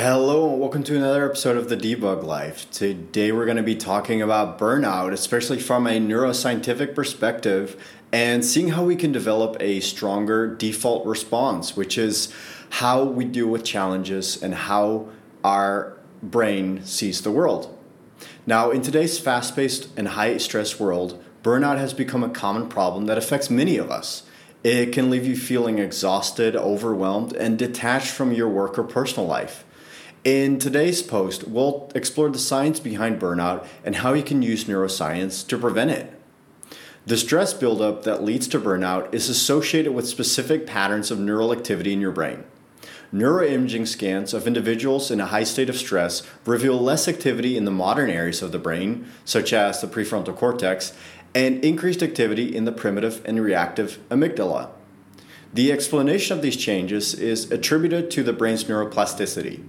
Hello and welcome to another episode of The Debug Life. Today we're going to be talking about burnout, especially from a neuroscientific perspective, and seeing how we can develop a stronger default response, which is how we deal with challenges and how our brain sees the world. Now, in today's fast-paced and high-stress world, burnout has become a common problem that affects many of us. It can leave you feeling exhausted, overwhelmed, and detached from your work or personal life. In today's post, we'll explore the science behind burnout and how you can use neuroscience to prevent it. The stress buildup that leads to burnout is associated with specific patterns of neural activity in your brain. Neuroimaging scans of individuals in a high state of stress reveal less activity in the modern areas of the brain, such as the prefrontal cortex, and increased activity in the primitive and reactive amygdala. The explanation of these changes is attributed to the brain's neuroplasticity.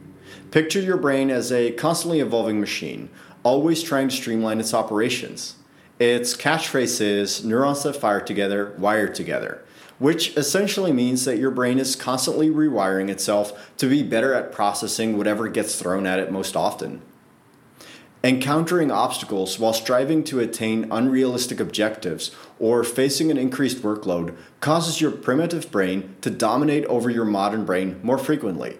Picture your brain as a constantly evolving machine, always trying to streamline its operations. Its catchphrase is, "Neurons that fire together, wire together," which essentially means that your brain is constantly rewiring itself to be better at processing whatever gets thrown at it most often. Encountering obstacles while striving to attain unrealistic objectives or facing an increased workload causes your primitive brain to dominate over your modern brain more frequently.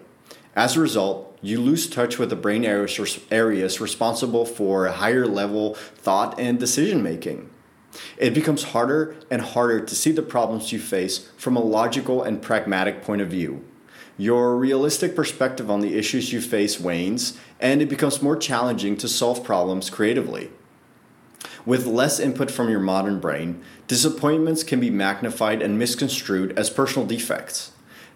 As a result, you lose touch with the brain areas responsible for higher level thought and decision making. It becomes harder and harder to see the problems you face from a logical and pragmatic point of view. Your realistic perspective on the issues you face wanes, and it becomes more challenging to solve problems creatively. With less input from your modern brain, disappointments can be magnified and misconstrued as personal defects.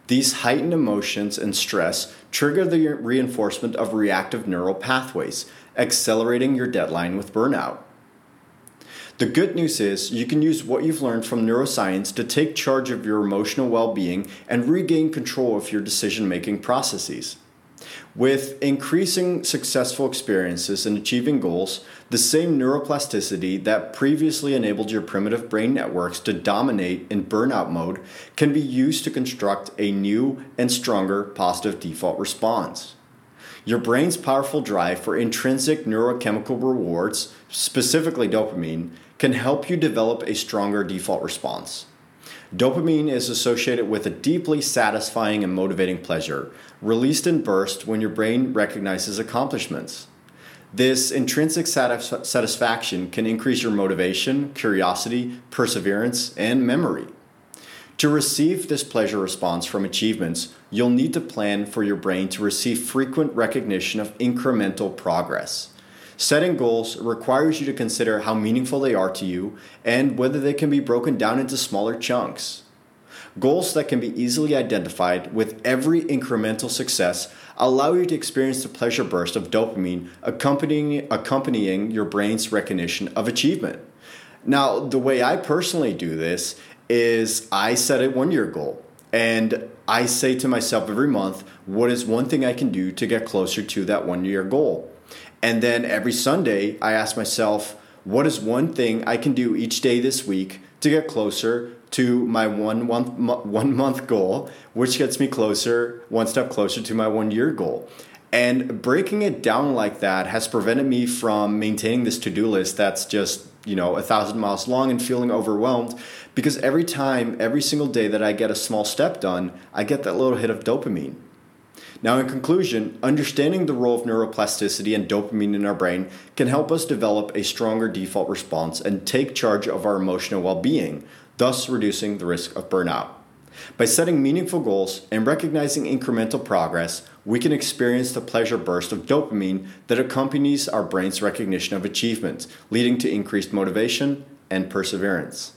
These heightened emotions and stress trigger the reinforcement of reactive neural pathways, accelerating your deadline with burnout. The good news is you can use what you've learned from neuroscience to take charge of your emotional well-being and regain control of your decision-making processes. With increasing successful experiences in achieving goals, the same neuroplasticity that previously enabled your primitive brain networks to dominate in burnout mode can be used to construct a new and stronger positive default response. Your brain's powerful drive for intrinsic neurochemical rewards, specifically dopamine, can help you develop a stronger default response. Dopamine is associated with a deeply satisfying and motivating pleasure, released in bursts when your brain recognizes accomplishments. This intrinsic satisfaction can increase your motivation, curiosity, perseverance, and memory. To receive this pleasure response from achievements, you'll need to plan for your brain to receive frequent recognition of incremental progress. Setting goals requires you to consider how meaningful they are to you and whether they can be broken down into smaller chunks. Goals that can be easily identified with every incremental success allow you to experience the pleasure burst of dopamine accompanying your brain's recognition of achievement. Now, the way I personally do this is I set a one-year goal, and I say to myself every month, what is one thing I can do to get closer to that one-year goal? And then every Sunday, I ask myself, what is one thing I can do each day this week to get closer to my one-month goal, which gets me one step closer to my one-year goal? And breaking it down like that has prevented me from maintaining this to-do list that's just 1,000 miles long and feeling overwhelmed, because every single day that I get a small step done, I get that little hit of dopamine. Now, in conclusion, understanding the role of neuroplasticity and dopamine in our brain can help us develop a stronger default response and take charge of our emotional well-being, thus reducing the risk of burnout. By setting meaningful goals and recognizing incremental progress, we can experience the pleasure burst of dopamine that accompanies our brain's recognition of achievements, leading to increased motivation and perseverance.